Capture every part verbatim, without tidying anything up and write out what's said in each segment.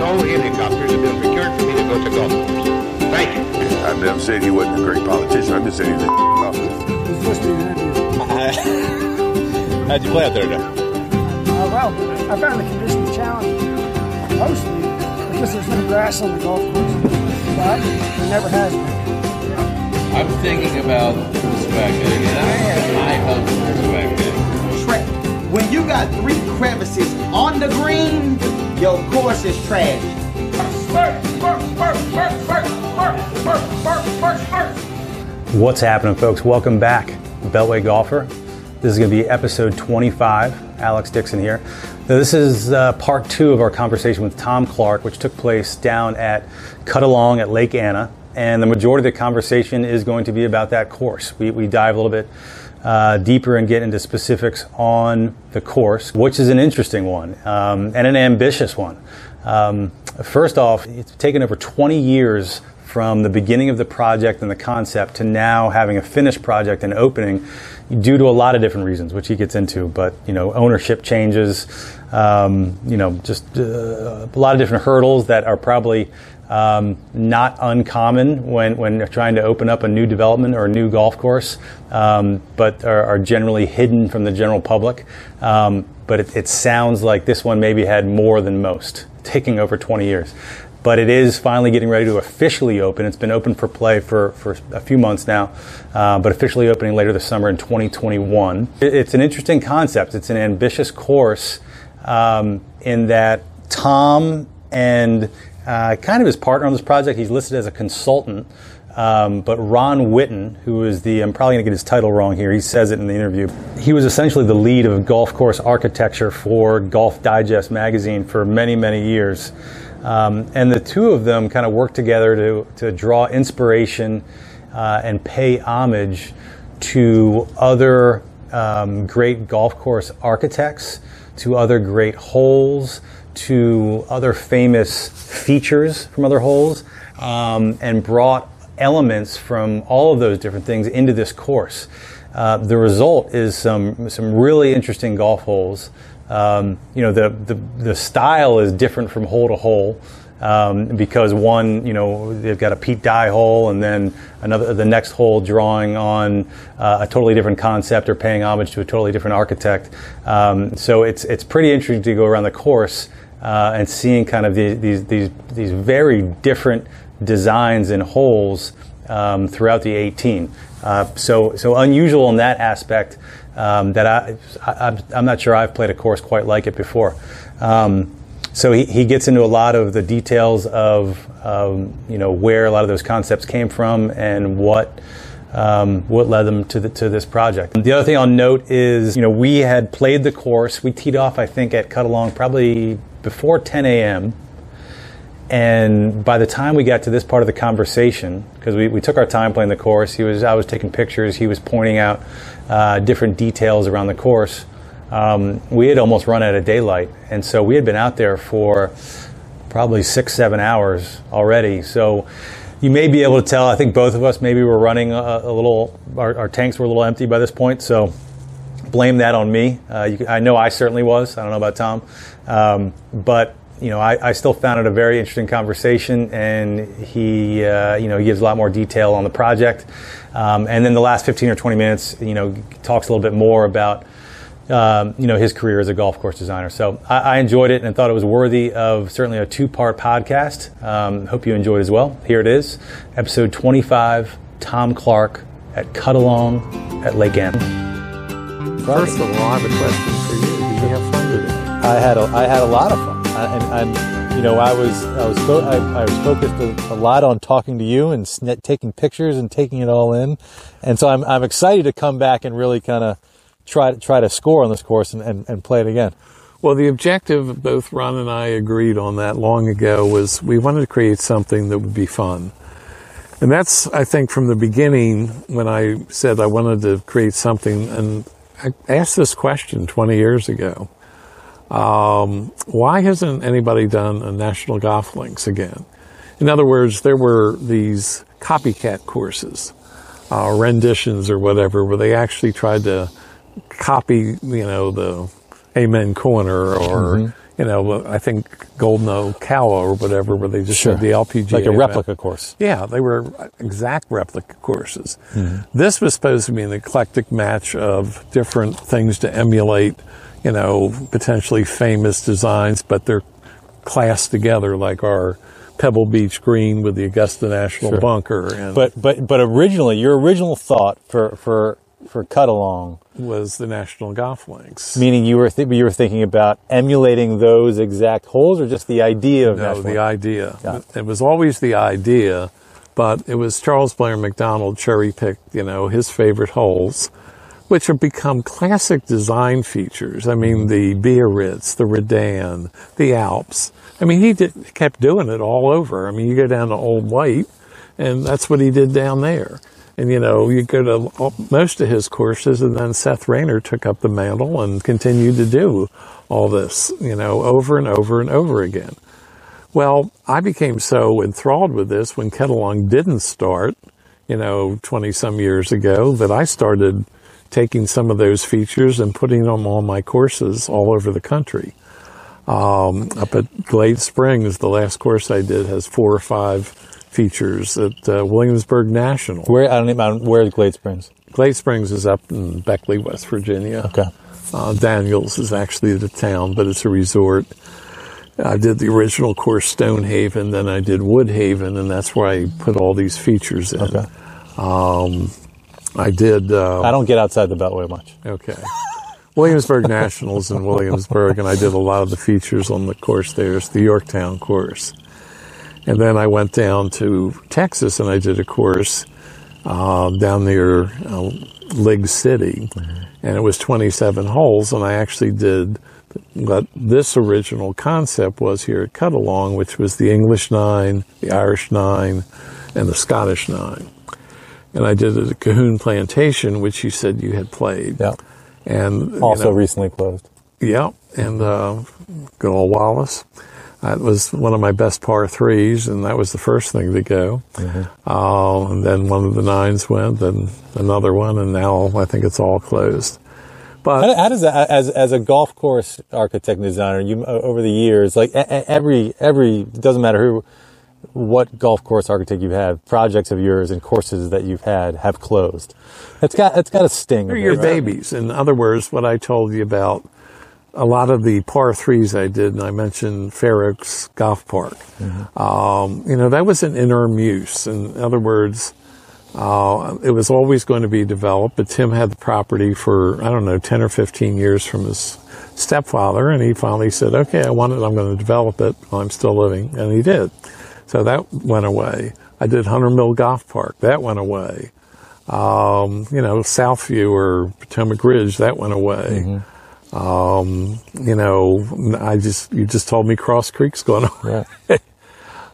no helicopters have been procured for me to go to golf course. Thank you. I'm not saying he wasn't a great politician. I'm just saying he's a off. Who's supposed to be an How'd you play out there today? Uh, well, I found the conditions challenging. Mostly because there's no grass on the golf course. But there never has been. I'm thinking about perspective, and I have high hopes for perspective. Shrek, when you got three crevices on the green, your course is trash. What's happening, folks? Welcome back, Beltway Golfer. This is going to be episode twenty-five. Alex Dixon here. Now, this is uh, part two of our conversation with Tom Clark, which took place down at Cutalong at Lake Anna. And the majority of the conversation is going to be about that course. We, we dive a little bit uh, deeper and get into specifics on the course, which is an interesting one um, and an ambitious one. Um, first off, it's taken over twenty years from the beginning of the project and the concept to now having a finished project and opening due to a lot of different reasons, which he gets into. But, you know, ownership changes, um, you know, just uh, a lot of different hurdles that are probably um, not uncommon when, when they're trying to open up a new development or a new golf course, um, but are, are generally hidden from the general public. Um, but it, it sounds like this one maybe had more than most, taking over twenty years. But it is finally getting ready to officially open. It's been open for play for, for a few months now, uh, but officially opening later this summer in twenty twenty-one. It, it's an interesting concept. It's an ambitious course um, in that Tom and uh, kind of his partner on this project, he's listed as a consultant, um, but Ron Whitten, who is the, I'm probably going to get his title wrong here, he says it in the interview. He was essentially the lead of golf course architecture for Golf Digest magazine for many, many years. Um, and the two of them kind of work together to, to draw inspiration uh, and pay homage to other um, great golf course architects, to other great holes, to other famous features from other holes, um, and brought elements from all of those different things into this course. Uh, the result is some, some really interesting golf holes. Um, you know, the, the, the style is different from hole to hole um, because one, you know, they've got a Pete Dye hole and then another, the next hole drawing on uh, a totally different concept or paying homage to a totally different architect. Um, so it's, it's pretty interesting to go around the course uh, and seeing kind of these, these, these, these very different designs and holes um, throughout the eighteen. Uh, so, so unusual in that aspect. Um, that I, I, I'm not sure I've played a course quite like it before. Um, so he, he gets into a lot of the details of, um, you know, where a lot of those concepts came from and what um, what led them to, the, to this project. The other thing I'll note is, you know, we had played the course. We teed off, I think, at Cutalong probably before ten a m And by the time we got to this part of the conversation, because we, we took our time playing the course, he was I was taking pictures, he was pointing out uh, different details around the course. Um, we had almost run out of daylight, and so we had been out there for probably six, seven hours already. So you may be able to tell, I think both of us maybe were running a, a little, our, our tanks were a little empty by this point, so blame that on me. Uh, you, I know I certainly was, I don't know about Tom, um, but you know, I, I still found it a very interesting conversation, and he, uh, you know, he gives a lot more detail on the project. Um, and then the last fifteen or twenty minutes, you know, talks a little bit more about, um, you know, his career as a golf course designer. So I, I enjoyed it and thought it was worthy of certainly a two-part podcast. Um, hope you enjoyed as well. Here it is, episode twenty-five, Tom Clark at Cutalong at Lake Anna. First of all, I have a question for you. Did you have fun today? I had a, I had a lot of fun. And, and you know, I was I was fo- I, I was focused a, a lot on talking to you and sn- taking pictures and taking it all in, and so I'm I'm excited to come back and really kind of try try to score on this course and, and, and play it again. Well, the objective, both Ron and I agreed on that long ago, was we wanted to create something that would be fun, and that's I think from the beginning when I said I wanted to create something, and I asked this question twenty years ago. Um, why hasn't anybody done a National Golf Links again? In other words, there were these copycat courses, uh, renditions or whatever, where they actually tried to copy, you know, the Amen Corner or, mm-hmm. you know, I think Golden Ocala or whatever, where they just sure. had the L P G A. Like a replica event. Course. Yeah, they were exact replica courses. Mm-hmm. This was supposed to be an eclectic match of different things to emulate, you know, potentially famous designs, but they're classed together, like our Pebble Beach Green with the Augusta National sure. Bunker. And but but but originally, your original thought for for for Cutalong was the National Golf Links. Meaning you were th- you were thinking about emulating those exact holes, or just the idea of no, National the Links? idea. Yeah. It was always the idea, but it was Charles Blair Macdonald cherry picked, you know, his favorite holes, which have become classic design features. I mean, the Biarritz, the Redan, the Alps. I mean, he did, kept doing it all over. I mean, you go down to Old White, and that's what he did down there. And, you know, you go to all, most of his courses, and then Seth Raynor took up the mantle and continued to do all this, you know, over and over and over again. Well, I became so enthralled with this when Cutalong didn't start, you know, twenty-some years ago, that I started taking some of those features and putting them on my courses all over the country. Um, up at Glade Springs, the last course I did has four or five features at uh, Williamsburg National. Where, I don't even, where is Glade Springs? Glade Springs is up in Beckley, West Virginia. Okay. Uh, Daniels is actually the town, but it's a resort. I did the original course Stonehaven, then I did Woodhaven, and that's where I put all these features in. Okay. Um, I did. Uh, I don't get outside the Beltway much. Okay. Williamsburg Nationals in Williamsburg, and I did a lot of the features on the course there. It's the Yorktown course. And then I went down to Texas, and I did a course uh, down near uh, League City, mm-hmm. and it was twenty-seven holes, and I actually did what this original concept was here at Cutalong, which was the English nine, the Irish nine, and the Scottish nine. And I did it at Cahoon Plantation, which you said you had played. Yeah. And also you know, recently closed. Yeah. And uh, good old Wallace. That was one of my best par threes, and that was the first thing to go. Mm-hmm. Uh, and then one of the nines went, then another one, and now I think it's all closed. But how, how does that, as as a golf course architect and designer, you over the years, like every every doesn't matter who. What golf course architect you have, projects of yours and courses that you've had have closed. It's got it's got a sting. They're your babies. In other words, what I told you about a lot of the par threes I did, and I mentioned Fair Oaks Golf Park. Mm-hmm. Um, you know, that was an interim use. In other words, uh, it was always going to be developed, but Tim had the property for, I don't know, ten or fifteen years from his stepfather, and he finally said, okay, I want it, I'm going to develop it while I'm still living, and he did. So that went away. I did Hunter Mill Golf Park. That went away. Um, you know, Southview or Potomac Ridge, that went away. Mm-hmm. Um, you know, I just you just told me Cross Creek's going away. Yeah.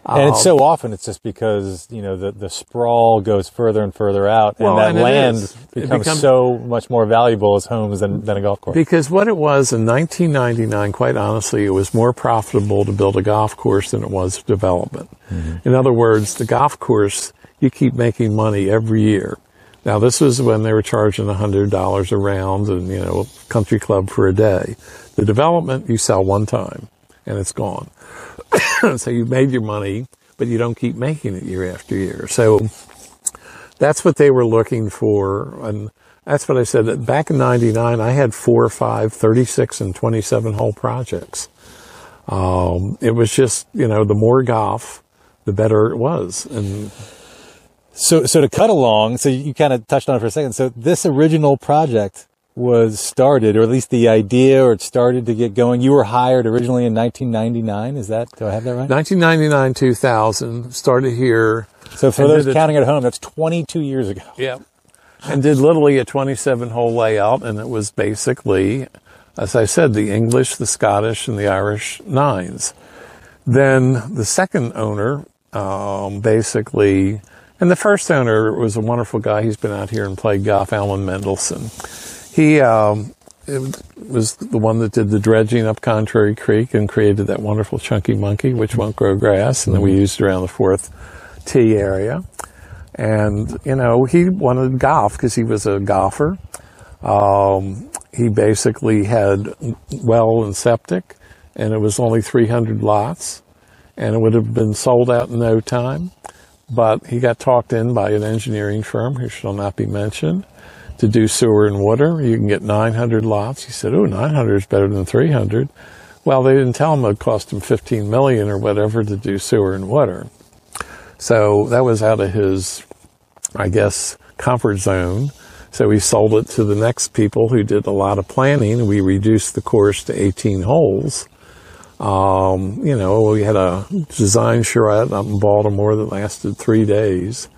um, and it's so often it's just because, you know, the, the sprawl goes further and further out, well, and that and land becomes, becomes so much more valuable as homes than, than a golf course. Because what it was in nineteen ninety-nine, quite honestly, it was more profitable to build a golf course than it was development. Mm-hmm. In other words, the golf course, you keep making money every year. Now, this was when they were charging one hundred dollars a round and, you know, a country club for a day. The development, you sell one time, and it's gone. So you made your money, but you don't keep making it year after year. So that's what they were looking for, and that's what I said. Back in ninety-nine, I had four or five, thirty-six, and twenty-seven hole projects. Um, it was just, you know, the more golf, the better it was. And so, so to Cutalong, so you kind of touched on it for a second. So this original project was started, or at least the idea, or it started to get going. You were hired originally in nineteen ninety-nine. Is that, do I have that right? nineteen ninety-nine, two thousand, started here. So for those counting at home, that's twenty-two years ago. Yeah. And did literally a twenty-seven hole layout. And it was basically, as I said, the English, the Scottish, and the Irish nines. Then the second owner, um, basically, and the first owner was a wonderful guy. He's been out here and played golf, Alan Mendelson. He um, it was the one that did the dredging up Contrary Creek and created that wonderful chunky monkey, which won't grow grass, and then we used around the fourth tee area. And, you know, he wanted golf because he was a golfer. Um, he basically had well and septic. and it was only three hundred lots, and it would have been sold out in no time. But he got talked in by an engineering firm, who shall not be mentioned, to do sewer and water. You can get nine hundred lots. He said, oh, nine hundred is better than three hundred. Well, they didn't tell him it cost him fifteen million dollars or whatever to do sewer and water. So that was out of his, I guess, comfort zone. So we sold it to the next people who did a lot of planning. We reduced the course to eighteen holes. Um, you know, we had a design charrette up in Baltimore that lasted three days.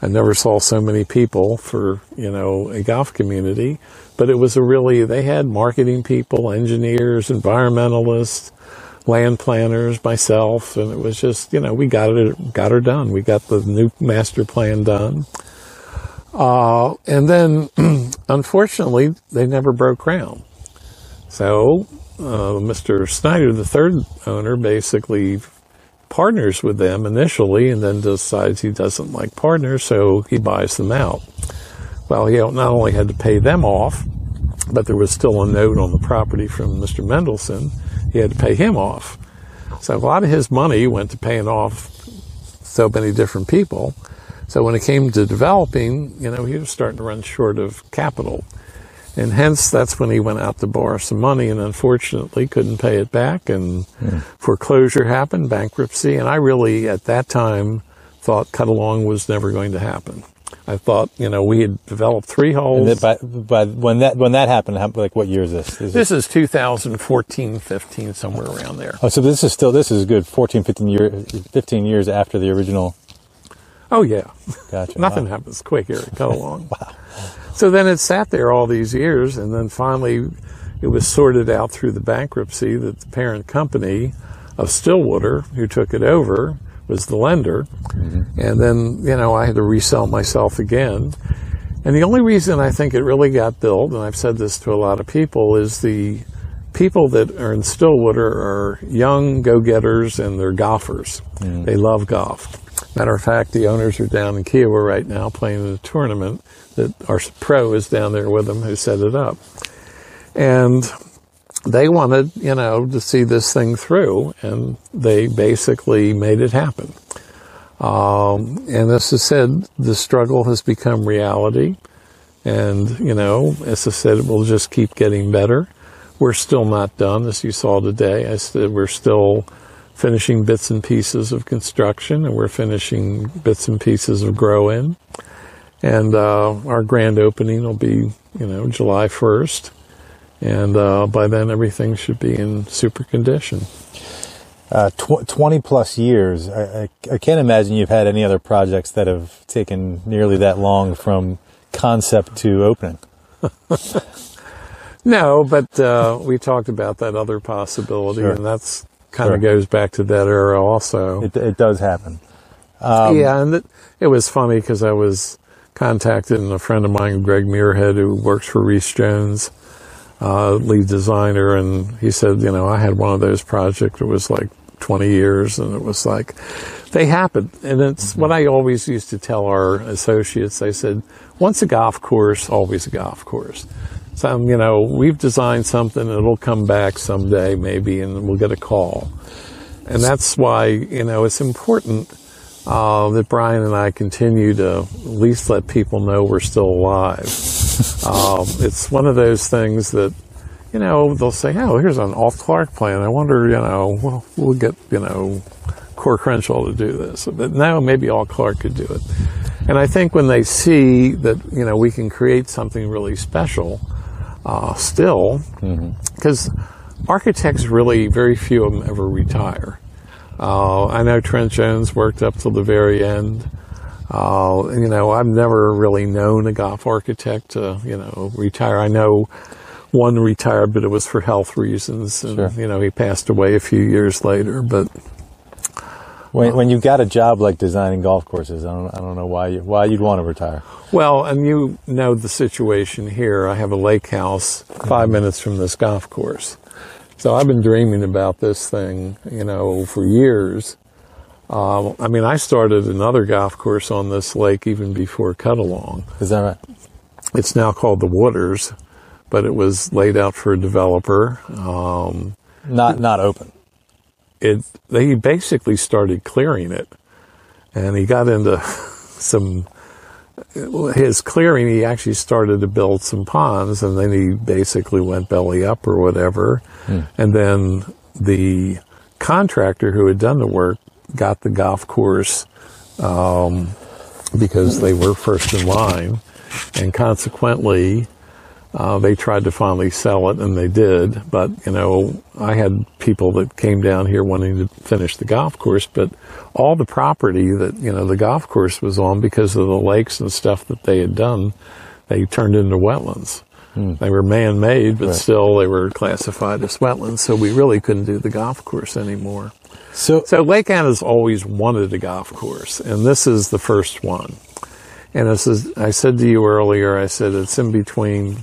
I never saw so many people for, you know, a golf community. But it was a really, they had marketing people, engineers, environmentalists, land planners, myself, and it was just, you know, we got it, got her done. We got the new master plan done. Uh, and then, unfortunately, they never broke ground. So, uh, Mister Snyder, the third owner, basically partners with them initially and then decides he doesn't like partners, so he buys them out. Well, he not only had to pay them off, but there was still a note on the property from Mister Mendelson. He had to pay him off. So a lot of his money went to paying off so many different people. So when it came to developing, you know, he was starting to run short of capital. And hence, that's when he went out to borrow some money and unfortunately couldn't pay it back. And yeah. foreclosure happened, bankruptcy. And I really, at that time, thought Cutalong was never going to happen. I thought, you know, we had developed three holes. And by, by when that when that happened, how, like what year is this? Is this it, is two thousand fourteen, fifteen, somewhere around there. Oh, so this is still this is good. fourteen, fifteen years, fifteen years after the original. Oh yeah, gotcha. Nothing wow. happens quick here at Cutalong. Wow. So then it sat there all these years, and then finally, it was sorted out through the bankruptcy that the parent company of Stillwater, who took it over, was the lender. Mm-hmm. And then, you know, I had to resell myself again. And the only reason I think it really got built, and I've said this to a lot of people, is the people that are in Stillwater are young go-getters and they're golfers. Mm-hmm. They love golf. Matter of fact, the owners are down in Kiowa right now playing in a tournament that our pro is down there with them who set it up. And they wanted, you know, to see this thing through, and they basically made it happen. Um, and as I said, the struggle has become reality. And, you know, as I said, it will just keep getting better. We're still not done, as you saw today. I said we're still finishing bits and pieces of construction, and we're finishing bits and pieces of grow-in. And uh, our grand opening will be, you know, July first. And uh, by then, everything should be in super condition. Uh, tw- twenty plus years. I, I, I can't imagine you've had any other projects that have taken nearly that long from concept to opening. No, but uh, we talked about that other possibility, sure. and that's kind of sure. goes back to that era also. It, it does happen. Um, yeah, and it, it was funny because I was contacted, and a friend of mine, Greg Muirhead, who works for Reese Jones, Uh, lead designer, and he said, you know, I had one of those projects. It was like twenty years, and it was like, they happened. And it's mm-hmm. what I always used to tell our associates. I said, once a golf course, always a golf course. So, you know, we've designed something, it'll come back someday maybe, and we'll get a call. And that's why, you know, it's important uh, that Brian and I continue to at least let people know we're still alive. Um, it's one of those things that, you know, they'll say, oh, here's an Ault-Clark plan. I wonder, you know, we'll, we'll get, you know, Core Crenshaw to do this. But now maybe Ault-Clark could do it. And I think when they see that, you know, we can create something really special uh, still, because mm-hmm. architects really, very few of them ever retire. Uh, I know Trent Jones worked up till the very end. Uh, you know, I've never really known a golf architect to, you know, retire. I know one retired, but it was for health reasons. And, sure. you know, he passed away a few years later. But when, uh, when you got a job like designing golf courses, I don't, I don't know why, you, why you'd want to retire. Well, and you know the situation here. I have a lake house five mm-hmm. minutes from this golf course. So I've been dreaming about this thing, you know, for years. Uh, I mean, I started another golf course on this lake even before Cutalong. Is that right? It's now called the Waters, but it was laid out for a developer. Um, not not open. It they basically started clearing it, and he got into some his clearing. He actually started to build some ponds, and then he basically went belly up or whatever. Hmm. And then the contractor who had done the work got the golf course um, because they were first in line, and consequently. Uh, they tried to finally sell it, and they did. But, you know, I had people that came down here wanting to finish the golf course, but all the property that, you know, the golf course was on because of the lakes and stuff that they had done, they turned into wetlands. Hmm. They were man-made, but right. still they were classified as wetlands, so we really couldn't do the golf course anymore. So, so Lake Anna's always wanted a golf course, and this is the first one. And this is, I said to you earlier, I said it's in between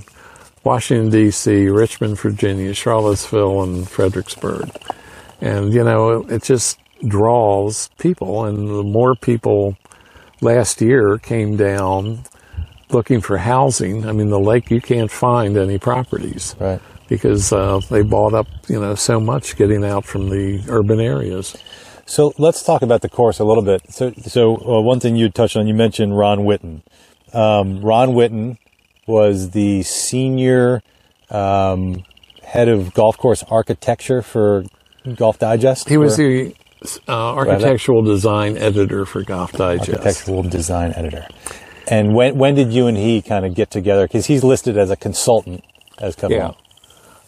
Washington, D C, Richmond, Virginia, Charlottesville, and Fredericksburg. And, you know, it, it just draws people. And the more people last year came down looking for housing, I mean, the lake, you can't find any properties. Right. Because uh, they bought up, you know, so much getting out from the urban areas. So let's talk about the course a little bit. So, so uh, one thing you touched on, you mentioned Ron Whitten. Um, Ron Whitten was the senior um, head of golf course architecture for Golf Digest. He was or? the uh, architectural design editor for Golf Digest. Architectural design editor. And when when did you and he kind of get together? Because he's listed as a consultant as coming yeah. out.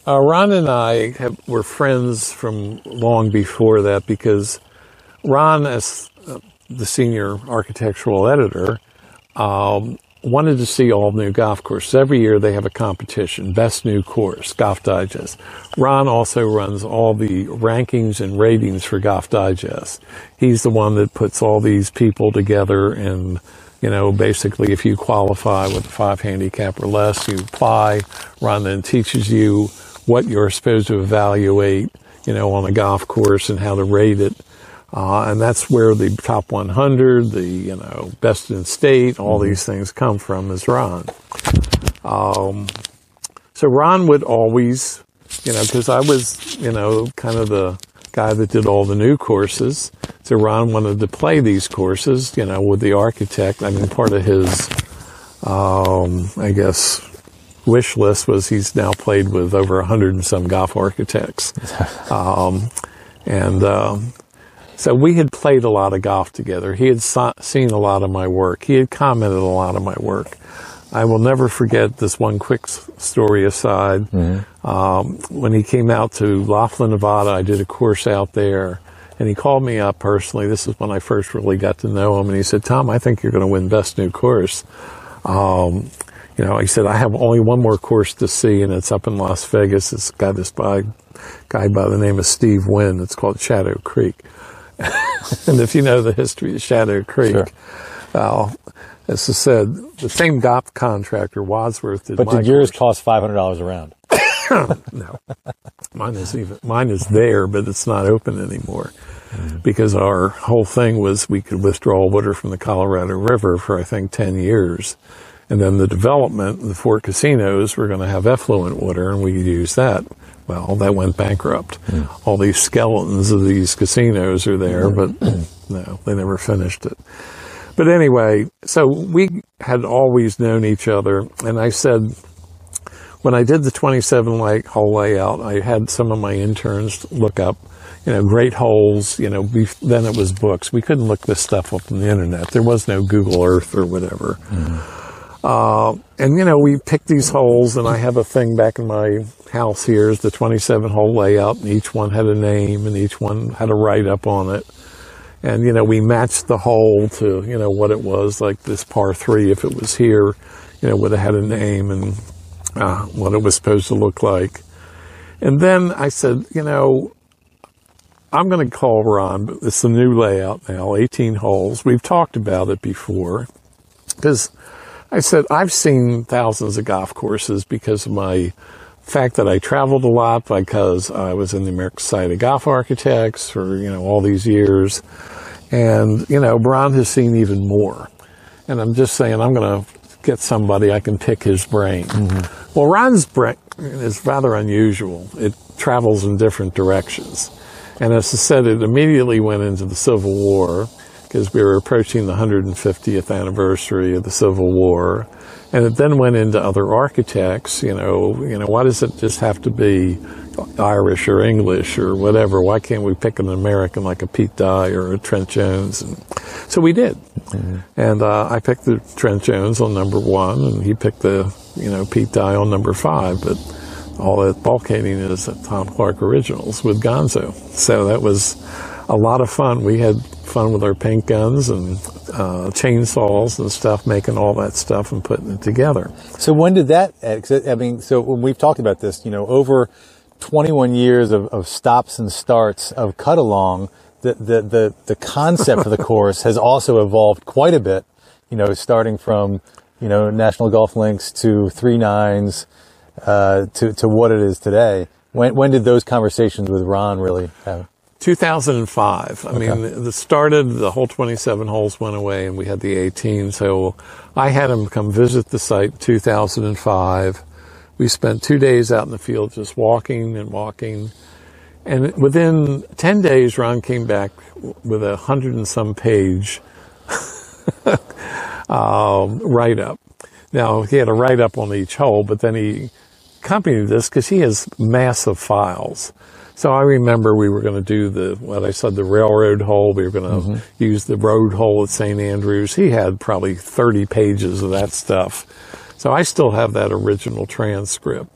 Uh, Ron and I have, were friends from long before that, because Ron, as uh, the senior architectural editor, um, wanted to see all new golf courses. Every year they have a competition, Best New Course, Golf Digest. Ron also runs all the rankings and ratings for Golf Digest. He's the one that puts all these people together, and, you know, basically if you qualify with a five handicap or less, you apply. Ron then teaches you what you're supposed to evaluate, you know, on a golf course and how to rate it. Uh, and that's where the top one hundred, the, you know, best in state, all these things come from, is Ron. Um, so Ron would always, you know, because I was, you know, kind of the guy that did all the new courses. So Ron wanted to play these courses, you know, with the architect. I mean, part of his, um, I guess, wish list was he's now played with over one hundred and some golf architects. Um, and... Um, So we had played a lot of golf together. He had so- seen a lot of my work. He had commented a lot of my work. I will never forget this one quick s- story aside. Mm-hmm. Um, when he came out to Laughlin, Nevada, I did a course out there, and he called me up personally. This is when I first really got to know him. And he said, Tom, I think you're going to win Best New Course. Um, you know, he said, I have only one more course to see, and it's up in Las Vegas. It's got this by, guy by the name of Steve Wynn. It's called Shadow Creek. And if you know the history of Shadow Creek, sure. uh, as I said, the same golf contractor, Wadsworth, did but my But did yours course. cost five hundred dollars a round? No. Mine is, even, mine is there, but it's not open anymore. Mm-hmm. Because our whole thing was we could withdraw water from the Colorado River for, I think, ten years. And then the development, the four casinos, were going to have effluent water, and we could use that. Well, that went bankrupt. Mm. All these skeletons of these casinos are there, but no, they never finished it. But anyway, so we had always known each other, and I said, when I did the twenty-seven hole layout, I had some of my interns look up, you know, great holes, you know, we, then it was books. We couldn't look this stuff up on the internet. There was no Google Earth or whatever. Mm. Uh, and, you know, we picked these holes, and I have a thing back in my house here is the twenty-seven hole layout, and each one had a name, and each one had a write-up on it. And, you know, we matched the hole to, you know, what it was, like this par three, if it was here, you know, would have had a name and uh, what it was supposed to look like. And then I said, you know, I'm going to call Ron, but it's the new layout now, eighteen holes. We've talked about it before, because I said, I've seen thousands of golf courses because of my fact that I traveled a lot, because I was in the American Society of Golf Architects for, you know, all these years. And, you know, Brian has seen even more. And I'm just saying, I'm going to get somebody I can pick his brain. Mm-hmm. Well, Ron's brain is rather unusual. It travels in different directions. And as I said, it immediately went into the Civil War, because we were approaching the one hundred fiftieth anniversary of the Civil War. And it then went into other architects, you know, you know, why does it just have to be Irish or English or whatever? Why can't we pick an American like a Pete Dye or a Trent Jones? And so we did. Mm-hmm. And uh, I picked the Trent Jones on number one, and he picked the, you know, Pete Dye on number five. But all that bulkheading is at Tom Clark Originals with Gonzo. So that was a lot of fun. We had fun with our paint guns and uh, chainsaws and stuff, making all that stuff and putting it together. So when did that, I mean, so when we've talked about this, you know, over twenty-one years of, of stops and starts of Cutalong, the, the, the, the concept for the course has also evolved quite a bit, you know, starting from, you know, National Golf Links to Three Nines, uh, to, to what it is today. When, when did those conversations with Ron really happen? two thousand five. I okay. mean, it started, the whole twenty-seven holes went away, and we had the eighteen. So I had him come visit the site in two thousand five. We spent two days out in the field just walking and walking. And within ten days, Ron came back with a hundred and some page um, write-up. Now, he had a write-up on each hole, but then he accompanied this because he has massive files. So I remember we were going to do the, what I said, the railroad hole. We were going to mm-hmm. use the road hole at Saint Andrews. He had probably thirty pages of that stuff. So I still have that original transcript.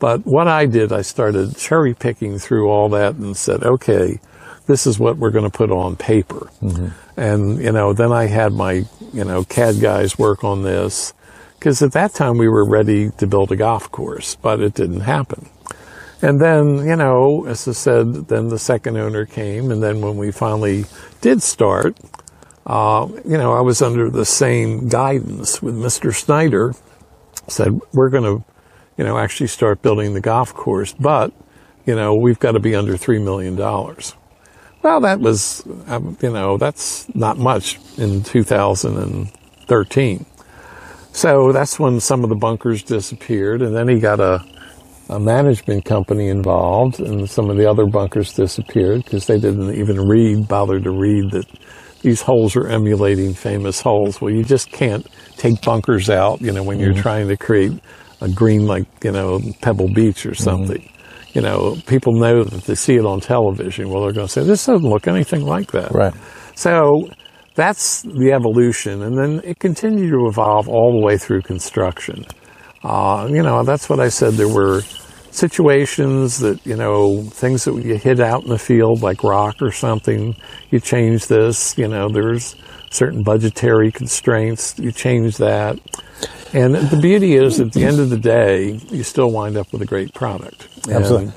But what I did, I started cherry picking through all that and said, okay, this is what we're going to put on paper. Mm-hmm. And, you know, then I had my, you know, C A D guys work on this. Because at that time we were ready to build a golf course, but it didn't happen. And then, you know, as I said, then the second owner came, and then when we finally did start, uh, you know, I was under the same guidance with Mister Snyder. Said, we're going to, you know, actually start building the golf course, but, you know, we've got to be under three million dollars. Well, that was, you know, that's not much in two thousand thirteen. So that's when some of the bunkers disappeared, and then he got a, a management company involved, and some of the other bunkers disappeared because they didn't even read, bother to read that these holes are emulating famous holes. Well, you just can't take bunkers out, you know, when mm-hmm. you're trying to create a green like, you know, Pebble Beach or something. Mm-hmm. You know, people know that they see it on television. Well, they're going to say, this doesn't look anything like that. Right. So that's the evolution. And then it continued to evolve all the way through construction. Uh, you know, that's what I said. There were situations that, you know, things that you hit out in the field, like rock or something, you change this, you know, there's certain budgetary constraints, you change that. And the beauty is, at the end of the day, you still wind up with a great product. And absolutely.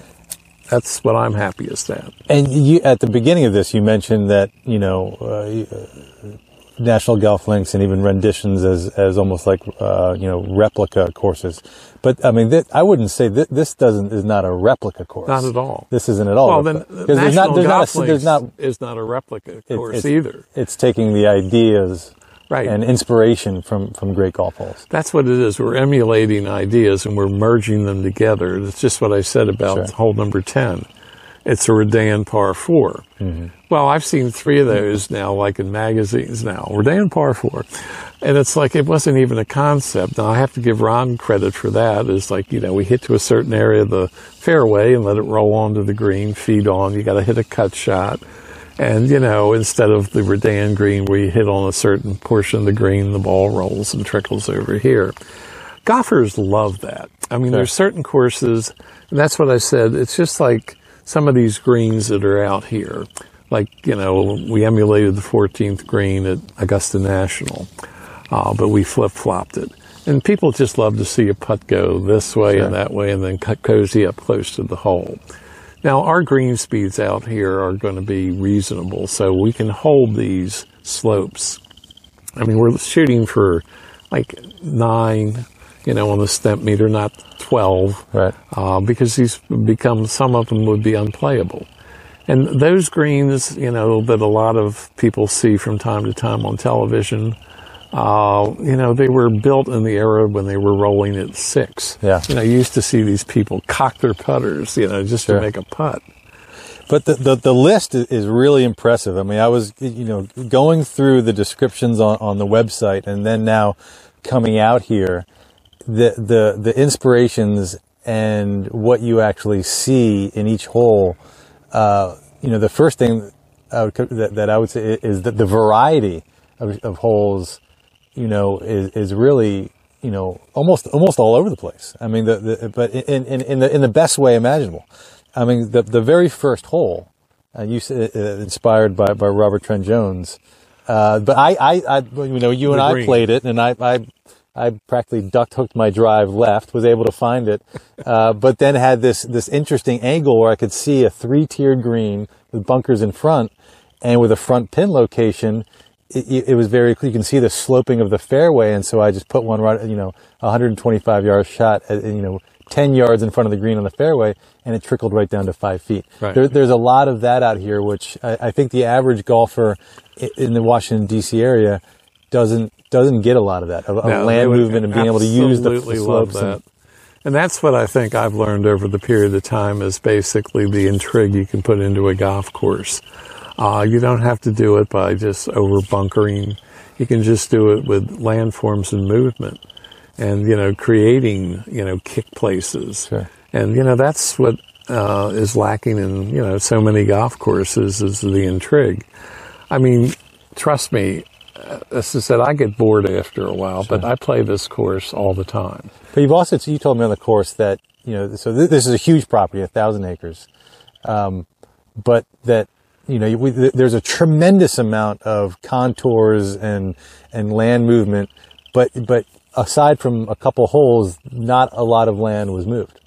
That's what I'm happiest at. And you, at the beginning of this, you mentioned that, you know, uh, National Golf Links and even renditions as as almost like uh you know replica courses, but I mean that, I wouldn't say that this doesn't is not a replica course. Not at all. This isn't at all. Well, then National there's not, there's Golf not a, there's not, is not a replica course it, it's, either. It's taking the ideas right and inspiration from from great golf holes. That's what it is. We're emulating ideas and we're merging them together. That's just what I said about sure. hole number ten. It's a Redan par four. Mm-hmm. Well, I've seen three of those now, like in magazines now. Redan par four. And it's like, it wasn't even a concept. Now, I have to give Ron credit for that. It's like, you know, we hit to a certain area of the fairway and let it roll onto the green, feed on. You got to hit a cut shot. And, you know, instead of the Redan green where you hit on a certain portion of the green, the ball rolls and trickles over here. Golfers love that. I mean, sure. there's certain courses, and that's what I said. It's just like, some of these greens that are out here, like, you know, we emulated the fourteenth green at Augusta National, uh, but we flip-flopped it. And people just love to see a putt go this way sure. and that way and then cozy up close to the hole. Now, our green speeds out here are going to be reasonable, so we can hold these slopes. I mean, we're shooting for, like, nine... you know, on the step meter, not twelve, right. uh, because these become, some of them would be unplayable. And those greens, you know, that a lot of people see from time to time on television, Uh, you know, they were built in the era when they were rolling at six. Yeah. You know, you used to see these people cock their putters, you know, just sure. to make a putt. But the, the, the list is really impressive. I mean, I was, you know, going through the descriptions on, on the website and then now coming out here, the, the, the inspirations and what you actually see in each hole, uh, you know, the first thing I would, that, that I would say is that the variety of, of holes, you know, is, is really, you know, almost, almost all over the place. I mean, the, the but in, in, in the, in the best way imaginable. I mean, the, the very first hole, uh, you said, uh, inspired by, by Robert Trent Jones. Uh, but I, I, I, you know, you and I played it and I, I, I practically duck hooked my drive left, was able to find it. Uh, but then had this, this interesting angle where I could see a three tiered green with bunkers in front and with a front pin location. It, it was very clear. You can see the sloping of the fairway. And so I just put one right, you know, one hundred twenty-five yard shot at, you know, ten yards in front of the green on the fairway, and it trickled right down to five feet. Right. There, there's a lot of that out here, which I, I think the average golfer in the Washington D C area doesn't doesn't get a lot of that of, no, of land movement and being able to use the, the slopes. That. And, and that's what I think I've learned over the period of time is basically the intrigue you can put into a golf course. Uh, you don't have to do it by just over bunkering. You can just do it with landforms and movement. And, you know, creating, you know, kick places. Sure. And, you know, that's what uh, is lacking in, you know, so many golf courses is the intrigue. I mean, trust me, as I said, I get bored after a while, sure. but I play this course all the time. But you've also, you told me on the course that, you know, so th- this is a huge property, a thousand acres, um, but that, you know, we, th- there's a tremendous amount of contours and, and land movement, but, but, aside from a couple holes, not a lot of land was moved.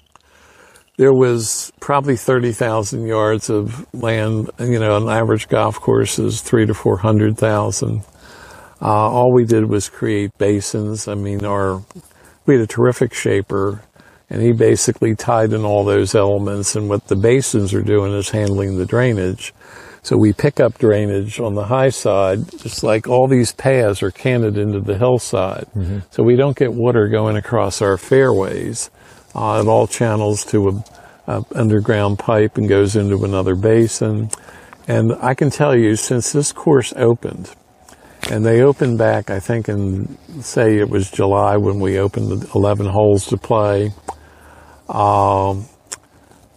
There was probably thirty thousand yards of land. You know, an average golf course is three to four hundred thousand. Uh, all we did was create basins. I mean, our we had a terrific shaper, and he basically tied in all those elements. And what the basins are doing is handling the drainage. So we pick up drainage on the high side, just like all these paths are canted into the hillside. Mm-hmm. So we don't get water going across our fairways. Uh, it all channels to a, a underground pipe and goes into another basin. And I can tell you, since this course opened, and they opened back, I think, in, say it was July when we opened the eleven holes to play, um,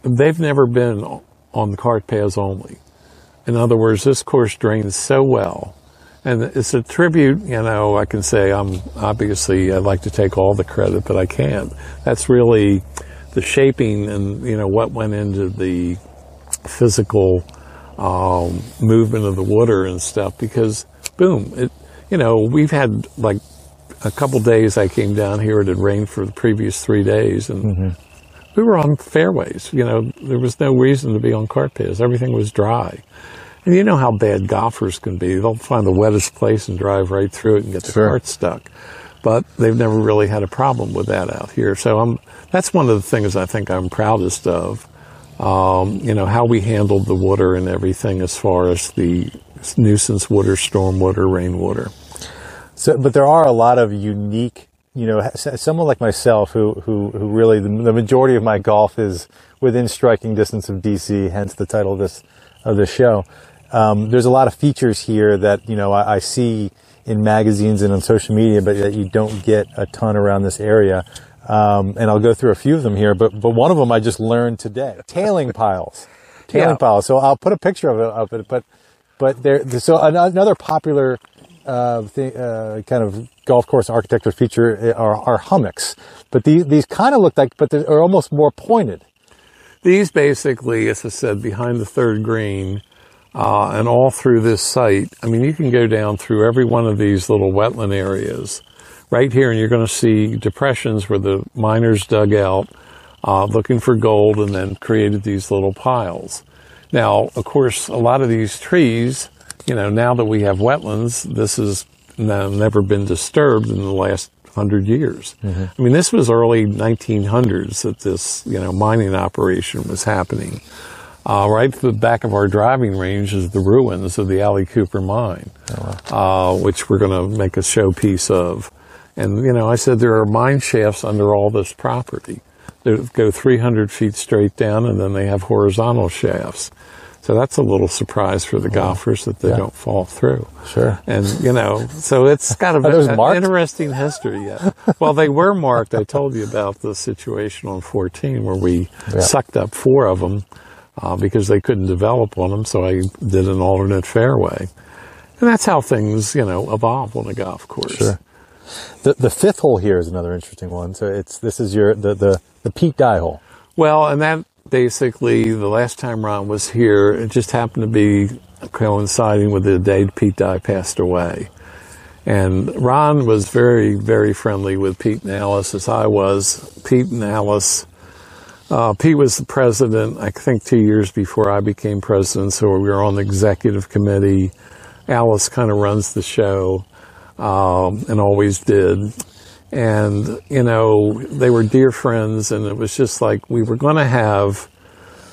they've never been on the cart paths only. In other words, this course drains so well, and it's a tribute, you know, I can say I'm obviously, I'd like to take all the credit, but I can't. That's really the shaping and, you know, what went into the physical um, movement of the water and stuff, because, boom, it, you know, we've had like a couple days I came down here, it had rained for the previous three days, and mm-hmm. we were on fairways, you know, there was no reason to be on cart paths, everything was dry. And you know how bad golfers can be. They'll find the wettest place and drive right through it and get the sure. cart stuck. But they've never really had a problem with that out here. So I'm, that's one of the things I think I'm proudest of, um, you know, how we handled the water and everything as far as the nuisance water, storm water, rain water. So, but there are a lot of unique, you know, someone like myself who, who, who really, the, the majority of my golf is within striking distance of D C, hence the title of this, of this show. Um, there's a lot of features here that, you know, I, I see in magazines and on social media, but that you don't get a ton around this area. Um, and I'll go through a few of them here, but, but one of them I just learned today. Tailing piles. Tailing yeah. piles. So I'll put a picture of it, of it, but, but there, so another popular, uh, thing, uh, kind of golf course architecture feature are, are hummocks. But these, these kind of look like, but they are almost more pointed. These basically, as I said, behind the third green, Uh, and all through this site, I mean, you can go down through every one of these little wetland areas right here, and you're going to see depressions where the miners dug out uh, looking for gold and then created these little piles. Now, of course, a lot of these trees, you know, now that we have wetlands, this has never been disturbed in the last hundred years. Mm-hmm. I mean, this was early nineteen hundreds that this, you know, mining operation was happening. Uh, right to the back of our driving range is the ruins of the Alley Cooper mine. Oh, wow. uh, which we're going to make a showpiece of. And, you know, I said there are mine shafts under all this property. They go three hundred feet straight down, and then they have horizontal shafts. So that's a little surprise for the golfers that they yeah. don't fall through. Sure. And, you know, so it's got a very interesting history. Yeah. Well, they were marked. I told you about the situation on fourteen where we yeah. sucked up four of them uh, because they couldn't develop on them, so I did an alternate fairway. And that's how things, you know, evolve on a golf course. Sure. The the fifth hole here is another interesting one. So it's this is your the the, the Pete Dye hole. Well, and that basically the last time Ron was here, it just happened to be coinciding with the day Pete Dye passed away. And Ron was very, very friendly with Pete and Alice, as I was. Pete and Alice, uh, Pete was the president, I think, two years before I became president, so we were on the executive committee. Alice kind of runs the show. Um, and always did. And, you know, they were dear friends, and it was just like we were going to have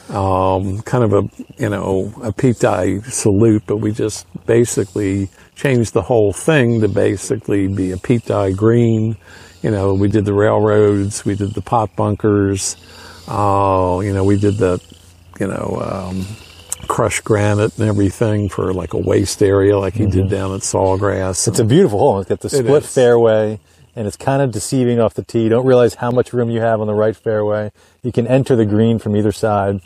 um, kind of a, you know, a Pete Dye salute, but we just basically changed the whole thing to basically be a Pete Dye green. You know, we did the railroads, we did the pot bunkers, uh, you know, we did the, you know, um, crushed granite and everything for like a waste area, like he mm-hmm. did down at Sawgrass. It's a beautiful hole. It's got the split fairway, and it's kind of deceiving off the tee. You don't realize how much room you have on the right fairway. You can enter the green from either side,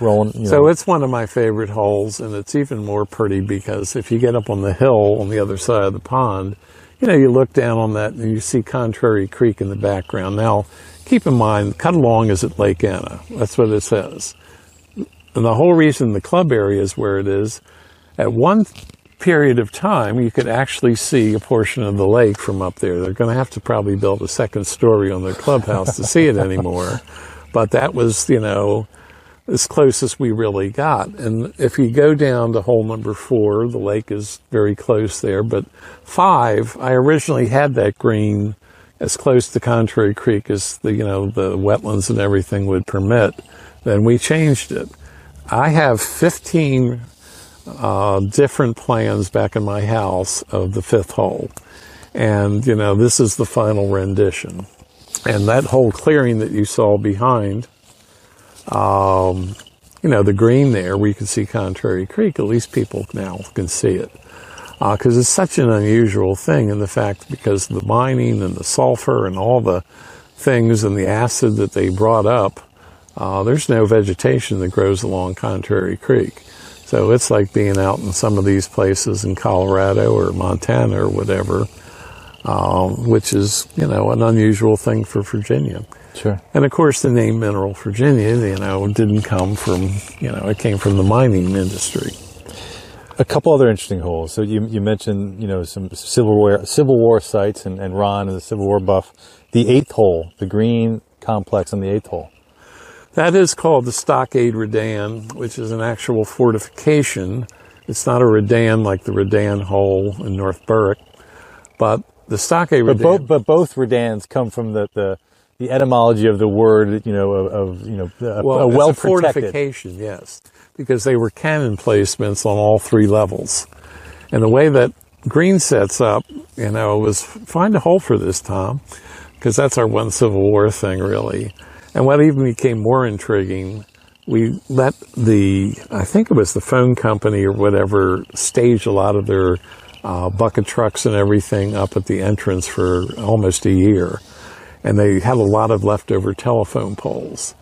rolling. You know. So it's one of my favorite holes, and it's even more pretty because if you get up on the hill on the other side of the pond, you know, you look down on that and you see Contrary Creek in the background. Now, keep in mind, Cutalong is at Lake Anna. That's what it says. And the whole reason the club area is where it is, at one period of time, you could actually see a portion of the lake from up there. They're going to have to probably build a second story on their clubhouse to see it anymore. But that was, you know, as close as we really got. And if you go down to hole number four, the lake is very close there. But five, I originally had that green as close to Contrary Creek as the, you know, the wetlands and everything would permit. Then we changed it. I have fifteen uh, different plans back in my house of the fifth hole. And, you know, this is the final rendition. And that whole clearing that you saw behind, um, you know, the green there, where you can see Contrary Creek, at least people now can see it. Because uh, it's such an unusual thing in the fact because the mining and the sulfur and all the things and the acid that they brought up, Uh, there's no vegetation that grows along Contrary Creek. So it's like being out in some of these places in Colorado or Montana or whatever, uh, which is, you know, an unusual thing for Virginia. Sure. And, of course, the name Mineral Virginia, you know, didn't come from, you know, it came from the mining industry. A couple other interesting holes. So you, you mentioned, you know, some Civil War, Civil War sites, and, and Ron is a Civil War buff. The eighth hole, the green complex on the eighth hole. That is called the Stockade Redan, which is an actual fortification. It's not a redan like the Redan hole in North Berwick, but the Stockade Redan. But both, but both redans come from the, the the etymology of the word, you know, of, of you know, a, well, a well it's a protected fortification, yes, because they were cannon placements on all three levels. And the way that green sets up, you know, was find a hole for this, Tom, because that's our one Civil War thing, really. And what even became more intriguing, we let the, I think it was the phone company or whatever, stage a lot of their uh, bucket trucks and everything up at the entrance for almost a year. And they had a lot of leftover telephone poles.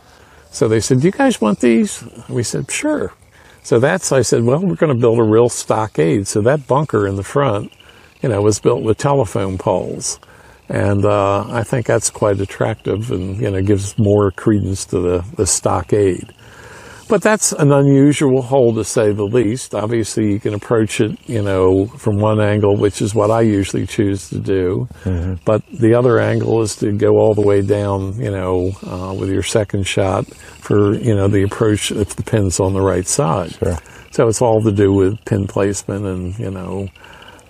So they said, do you guys want these? We said, sure. So that's, I said, well, we're going to build a real stockade. So that bunker in the front, you know, was built with telephone poles. And uh, I think that's quite attractive and, you know, gives more credence to the, the stockade. But that's an unusual hole, to say the least. Obviously, you can approach it, you know, from one angle, which is what I usually choose to do. Mm-hmm. But the other angle is to go all the way down, you know, uh, with your second shot for, you know, the approach if the pin's on the right side. Sure. So it's all to do with pin placement and, you know,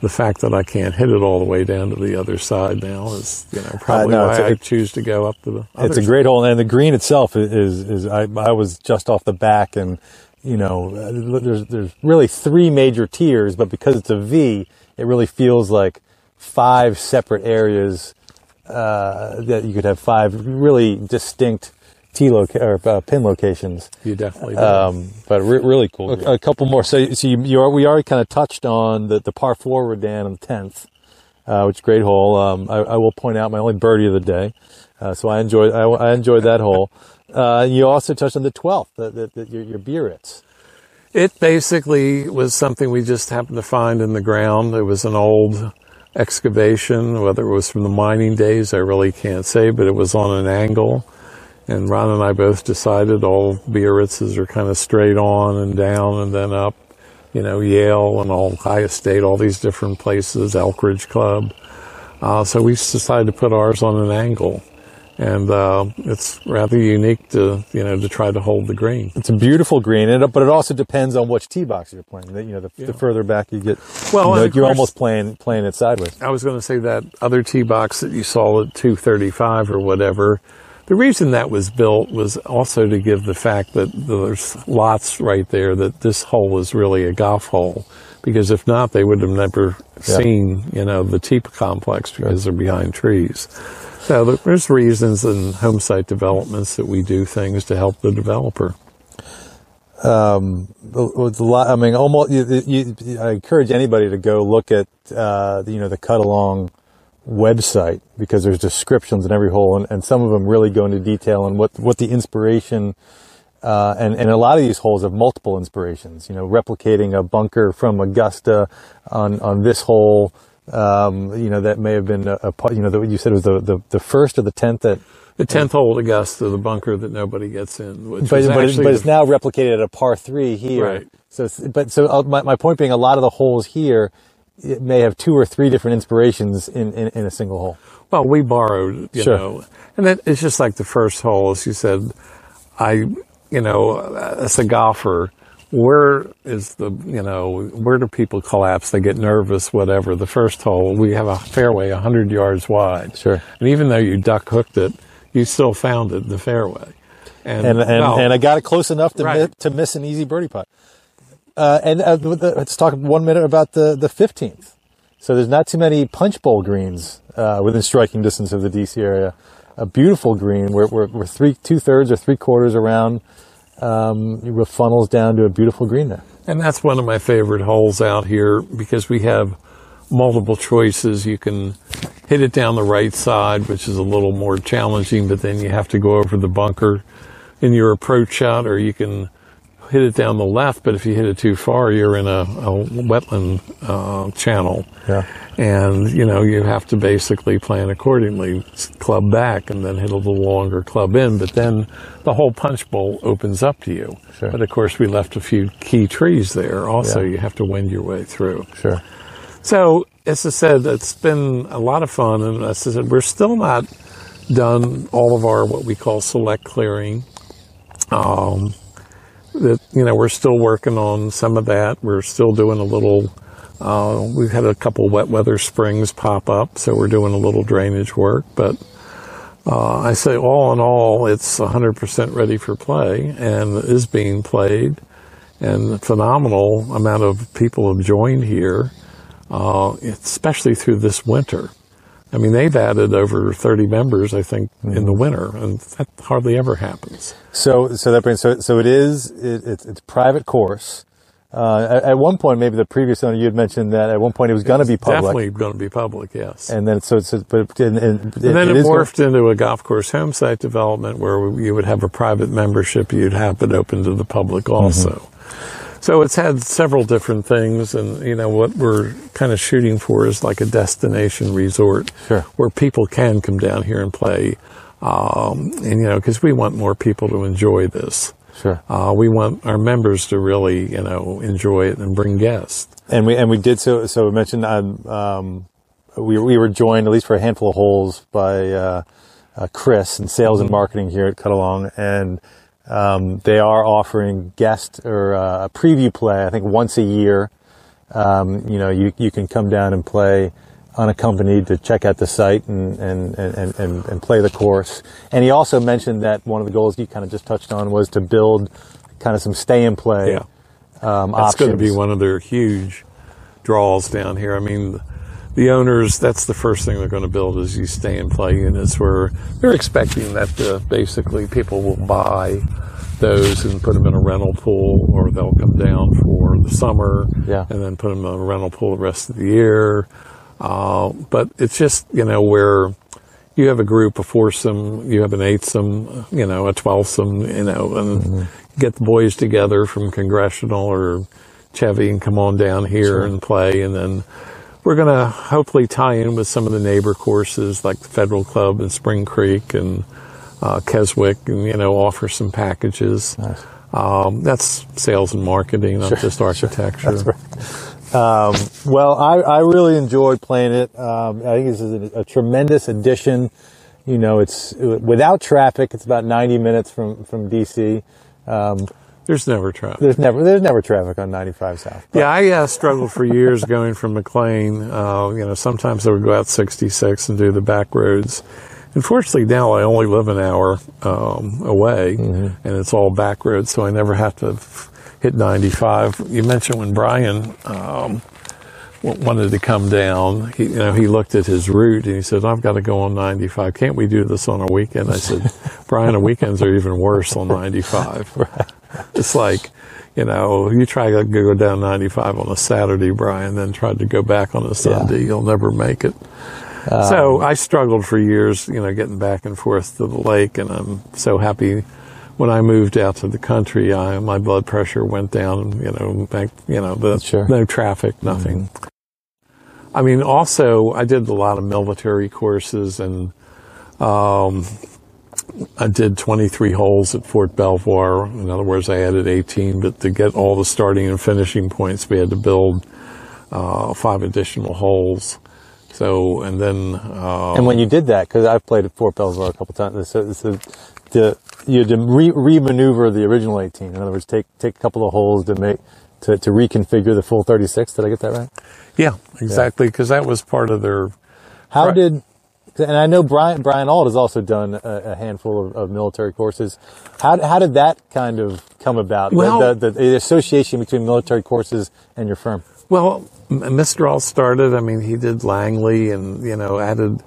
the fact that I can't hit it all the way down to the other side now is, you know, probably uh, no, why a, I choose to go up to the other It's a side. Great hole, and the green itself is, is, is I, I was just off the back, and you know, there's there's really three major tiers, but because it's a V, it really feels like five separate areas uh, that you could have five really distinct tee loca- or uh, pin locations. You definitely do. Um, but re- really cool. A, a couple more. So, so you, you are, we already kind of touched on the, the par four Redan on the tenth, uh, which is a great hole. Um, I, I will point out my only birdie of the day. Uh, so I enjoyed, I, I enjoyed that hole. Uh, you also touched on the twelfth, the, the, the, your, your Biarritz. It basically was something we just happened to find in the ground. It was an old excavation, whether it was from the mining days, I really can't say, but it was on an angle. And Ron and I both decided all Biarritzes are kind of straight on and down and then up, you know, Yale and all High Estate, all these different places, Elkridge Club. Uh, so we decided to put ours on an angle. And uh, it's rather unique to, you know, to try to hold the green. It's a beautiful green, and it, but it also depends on which tee box you're playing. You know, the, yeah. the further back you get, well, you know, course, you're almost playing playing it sideways. I was going to say that other tee box that you saw at two thirty-five or whatever, the reason that was built was also to give the fact that there's lots right there that this hole is really a golf hole. Because if not, they would have never yeah. seen, you know, the tee complex because right. they're behind trees. So there's reasons in home site developments that we do things to help the developer. Um, I mean, almost. You, you, I encourage anybody to go look at, uh, you know, the Cutalong website because there's descriptions in every hole, and, and some of them really go into detail on what what the inspiration. Uh, and, and a lot of these holes have multiple inspirations, you know, replicating a bunker from Augusta on, on this hole. Um, you know, that may have been a, a you know, the, you said it was the, the, the first or the tenth that. The tenth hole at Augusta, the bunker that nobody gets in. Which but, but, it, but it's now replicated at a par three here. Right. So, but, so my, my point being a lot of the holes here, it may have two or three different inspirations in, in, in a single hole. Well, we borrowed, you sure. know, and that, it's just like the first hole, as you said, I, you know, as a golfer, where is the, you know, where do people collapse? They get nervous, whatever. The first hole, we have a fairway one hundred yards wide. Sure. And even though you duck hooked it, you still found it, the fairway. And and, and, well, and I got it close enough to, right. miss, to miss an easy birdie putt. Uh, and uh, let's talk one minute about the, the fifteenth. So there's not too many punch bowl greens uh, within striking distance of the D C area. A beautiful green. We're, we're, we're three, two thirds or three quarters around, um, with funnels down to a beautiful green there. And that's one of my favorite holes out here because we have multiple choices. You can hit it down the right side, which is a little more challenging, but then you have to go over the bunker in your approach shot, or you can hit it down the left. But if you hit it too far, you're in a, a wetland, uh, channel. Yeah. And, you know, you have to basically plan accordingly, club back and then hit a little longer club in, but then the whole punch bowl opens up to you. Sure. But, of course, we left a few key trees there. Also, yeah. you have to wind your way through. Sure. So, as I said, it's been a lot of fun. And as I said, we're still not done all of our what we call select clearing. Um, that, you know, we're still working on some of that. We're still doing a little... Uh, we've had a couple wet weather springs pop up, so we're doing a little drainage work. But uh, I say all in all, it's one hundred percent ready for play and is being played. And a phenomenal amount of people have joined here, uh, especially through this winter. I mean, they've added over thirty members, I think, mm-hmm. in the winter, and that hardly ever happens. So, so that brings so so it is it, it's it's private course. Uh, at, at one point, maybe the previous owner, you had mentioned that at one point it was going to be public. Definitely going to be public, yes. And then so, so but and, and, and then it, it morphed going- into a golf course home site development where you would have a private membership, you'd have it open to the public also. Mm-hmm. So it's had several different things, and you know what we're kind of shooting for is like a destination resort sure. where people can come down here and play, um, and you know because we want more people to enjoy this. Sure. Uh, we want our members to really, you know, enjoy it and bring guests. And we and we did so. So we mentioned um, um, we we were joined at least for a handful of holes by uh, uh, Chris in sales and marketing here at Cutalong, and um, they are offering guest or uh, preview play. I think once a year, um, you know, you you can come down and play unaccompanied to check out the site and and, and, and and play the course. And he also mentioned that one of the goals you kind of just touched on was to build kind of some stay and play yeah. um, that's options. That's going to be one of their huge draws down here. I mean, the, the owners, that's the first thing they're going to build is these stay and play units where they're expecting that uh, basically people will buy those and put them in a rental pool, or they'll come down for the summer yeah. and then put them in a rental pool the rest of the year. Uh, but it's just, you know, where you have a group, a foursome, you have an eightsome, you know, a twelvesome, you know, and mm-hmm. get the boys together from Congressional or Chevy and come on down here sure. and play. And then we're going to hopefully tie in with some of the neighbor courses like the Federal Club and Spring Creek and uh, Keswick, and, you know, offer some packages. Nice. Um, that's sales and marketing, not sure. just architecture. Sure. That's right. Um, well, I, I really enjoyed playing it. Um, I think this is a, a tremendous addition. You know, it's without traffic. It's about ninety minutes from, from D C. Um, there's never traffic. There's never, there's never traffic on ninety-five South. But. Yeah. I uh, struggled for years going from McLean. Uh, you know, sometimes I would go out sixty-six and do the back roads. Unfortunately, now I only live an hour, um, away mm-hmm. and it's all back roads. So I never have to f- hit ninety-five. You mentioned when Brian um, wanted to come down, he, you know, he looked at his route and he said, I've got to go on ninety-five. Can't we do this on a weekend? I said, Brian, weekends are even worse on ninety-five. Right. It's like, you know, you try to go down ninety-five on a Saturday, Brian, then try to go back on a Sunday. Yeah. You'll never make it. Um, so I struggled for years, you know, getting back and forth to the lake, and I'm so happy. When I moved out to the country, I, my blood pressure went down, you know, back, you know, the, sure. no traffic, nothing. Mm-hmm. I mean, also, I did a lot of military courses, and um, I did twenty-three holes at Fort Belvoir. In other words, I added eighteen, but to get all the starting and finishing points, we had to build uh, five additional holes. So, and then... Um, and when you did that, because I've played at Fort Belvoir a couple times, so, so the... You had to re- re-maneuver the original eighteen. In other words, take take a couple of holes to make to, to reconfigure the full thirty-six. Did I get that right? Yeah, exactly. Because yeah. that was part of their. How right. did, and I know Brian Brian Ault has also done a, a handful of, of military courses. How how did that kind of come about? Well, the, the, the association between military courses and your firm. Well, Mister Ault started. I mean, he did Langley, and you know added,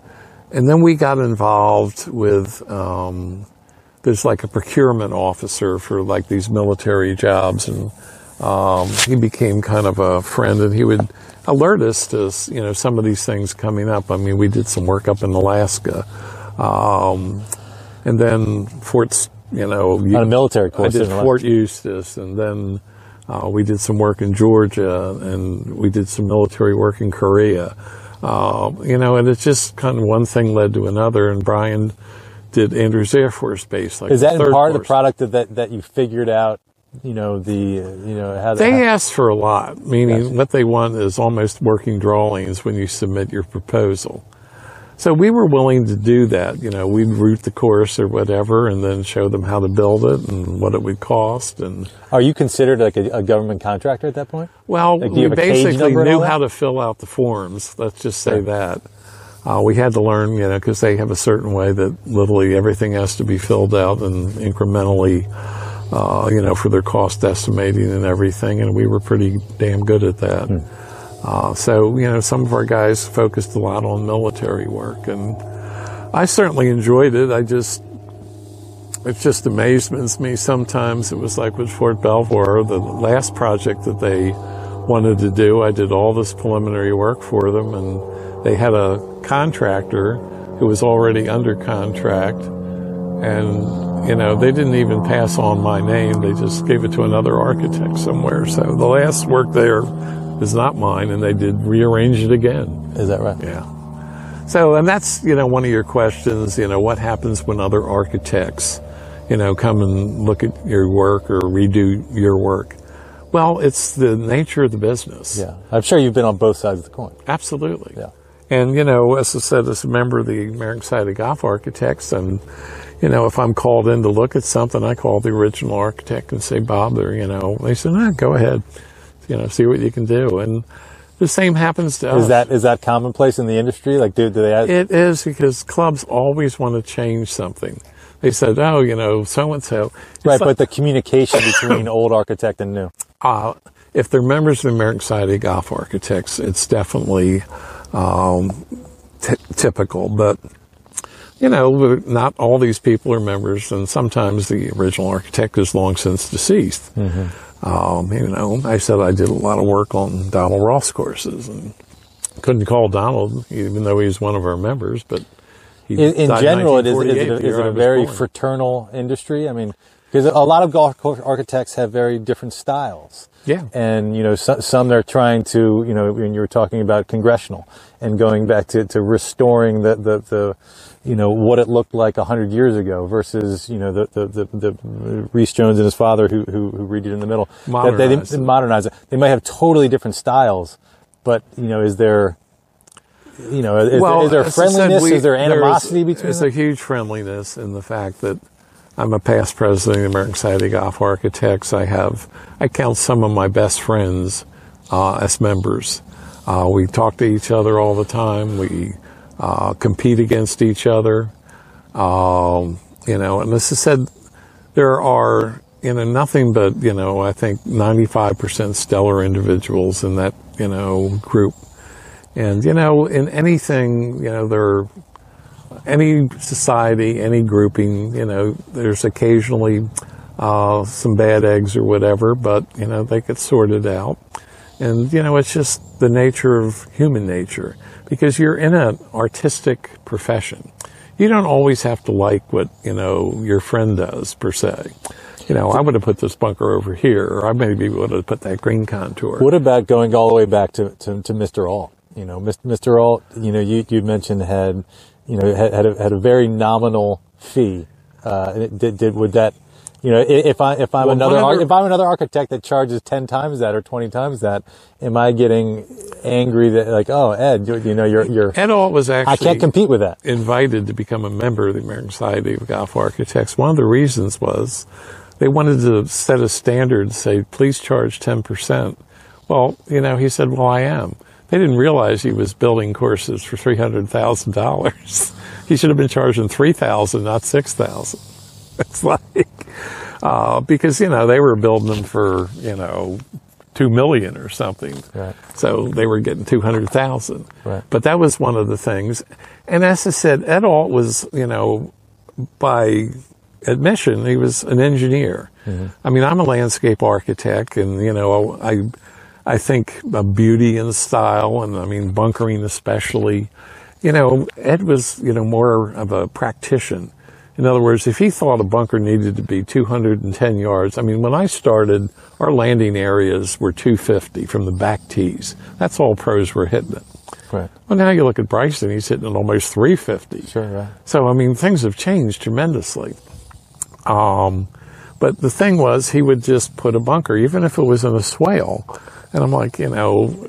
and then we got involved with. Um, There's like a procurement officer for like these military jobs, and um, he became kind of a friend, and he would alert us to, you know, some of these things coming up. I mean, we did some work up in Alaska, um, and then Fort's, you know, on a military course. I did Fort Eustis, and then uh, we did some work in Georgia, and we did some military work in Korea, uh, you know, and it's just kind of one thing led to another, and Brian. Did Andrews Air Force Base. Like Is that in part of the product of that, that you figured out, you know, the, you know, how they how, asked for a lot, meaning gotcha. What they want is almost working drawings when you submit your proposal. So we were willing to do that. You know, we'd route the course or whatever and then show them how to build it and what it would cost. And are you considered like a, a government contractor at that point? Well, like, we basically knew how to fill out the forms. Let's just say sure. that. Uh, we had to learn, you know, because they have a certain way that literally everything has to be filled out and incrementally, uh, you know, for their cost estimating and everything. And we were pretty damn good at that. Mm. Uh, so, you know, some of our guys focused a lot on military work. And I certainly enjoyed it. I just, it just amazes me sometimes. It was like with Fort Belvoir, the last project that they wanted to do, I did all this preliminary work for them, and they had a contractor who was already under contract, and, you know, they didn't even pass on my name. They just gave it to another architect somewhere. So the last work there is not mine, and they did rearrange it again. Is that right? Yeah. So, and that's, you know, one of your questions, you know, what happens when other architects, you know, come and look at your work or redo your work? Well, it's the nature of the business. Yeah. I'm sure you've been on both sides of the coin. Absolutely. Yeah. And, you know, as I said, as a member of the American Society of Golf Architects, and, you know, if I'm called in to look at something, I call the original architect and say, Bob, there, you know, they said, no, go ahead, you know, see what you can do. And the same happens to us. Is that, is that commonplace in the industry? Like, do, do they ask? It is, because clubs always want to change something. they said, oh, you know, so-and-so. It's right, like, but the communication between old architect and new. Uh, if they're members of the American Society of Golf Architects, it's definitely um, t- typical. But, you know, not all these people are members, and sometimes the original architect is long since deceased. Mm-hmm. Um, you know, I said I did a lot of work on Donald Ross courses, and couldn't call Donald, even though he's one of our members, but he in, in general, it is, is it, is it a very born. fraternal industry. I mean, because a lot of golf architects have very different styles. Yeah. And, you know, so, some they're trying to, you know, when you were talking about Congressional and going back to, to restoring the, the, the, you know, what it looked like a hundred years ago versus, you know, the, the, the, the Reese Jones and his father who, who, who read it in the middle. Modernize. That they, they, they modernize it. They might have totally different styles. But, you know, is there, you know, is, well, is there friendliness? We, is there animosity between them? It's a huge friendliness in the fact that I'm a past president of the American Society of Golf Architects. I have, I count some of my best friends uh, as members. Uh, we talk to each other all the time. We uh, compete against each other. Um, you know, and as I said, there are, you know, nothing but, you know, I think ninety-five percent stellar individuals in that, you know, group. And, you know, in anything, you know, there, any society, any grouping, you know, there's occasionally uh, some bad eggs or whatever, but, you know, they get sorted out. And, you know, it's just the nature of human nature, because you're in an artistic profession. You don't always have to like what, you know, your friend does, per se. You know, I would have put this bunker over here, or I maybe would have put that green contour. What about going all the way back to, to, to Mister Ault? You know, Mister Ault, you know, you, you mentioned had, you know, had, had, a, had a very nominal fee. Uh, and it did, did, would that, you know, if I, if I'm well, another, whenever, if I'm another architect that charges ten times that or twenty times that, am I getting angry that, like, oh, Ed, you, you know, you're, you're, Ed Ault was actually, I can't compete with that, invited to become a member of the American Society of Golf Architects. One of the reasons was, they wanted to set a standard, say, please charge ten percent. Well, you know, he said, well, I am. They didn't realize he was building courses for three hundred thousand dollars. He should have been charging three thousand dollars, not six thousand dollars. It's like, uh, because, you know, they were building them for, you know, two million dollars or something. Right. So they were getting two hundred thousand dollars. Right. But that was one of the things. And as I said, Ed Ault was, you know, by admission, he was an engineer. Mm-hmm. I mean, I'm a landscape architect, and, you know, I I think of beauty and style, and I mean, bunkering especially. You know, Ed was, you know, more of a practitioner. In other words, if he thought a bunker needed to be two hundred ten yards, I mean, when I started, our landing areas were two fifty from the back tees. That's all pros were hitting it. Right. Well, now you look at Bryson, he's hitting it almost three fifty. Sure, right. So, I mean, things have changed tremendously. Um, but the thing was, he would just put a bunker, even if it was in a swale. And I'm like, you know,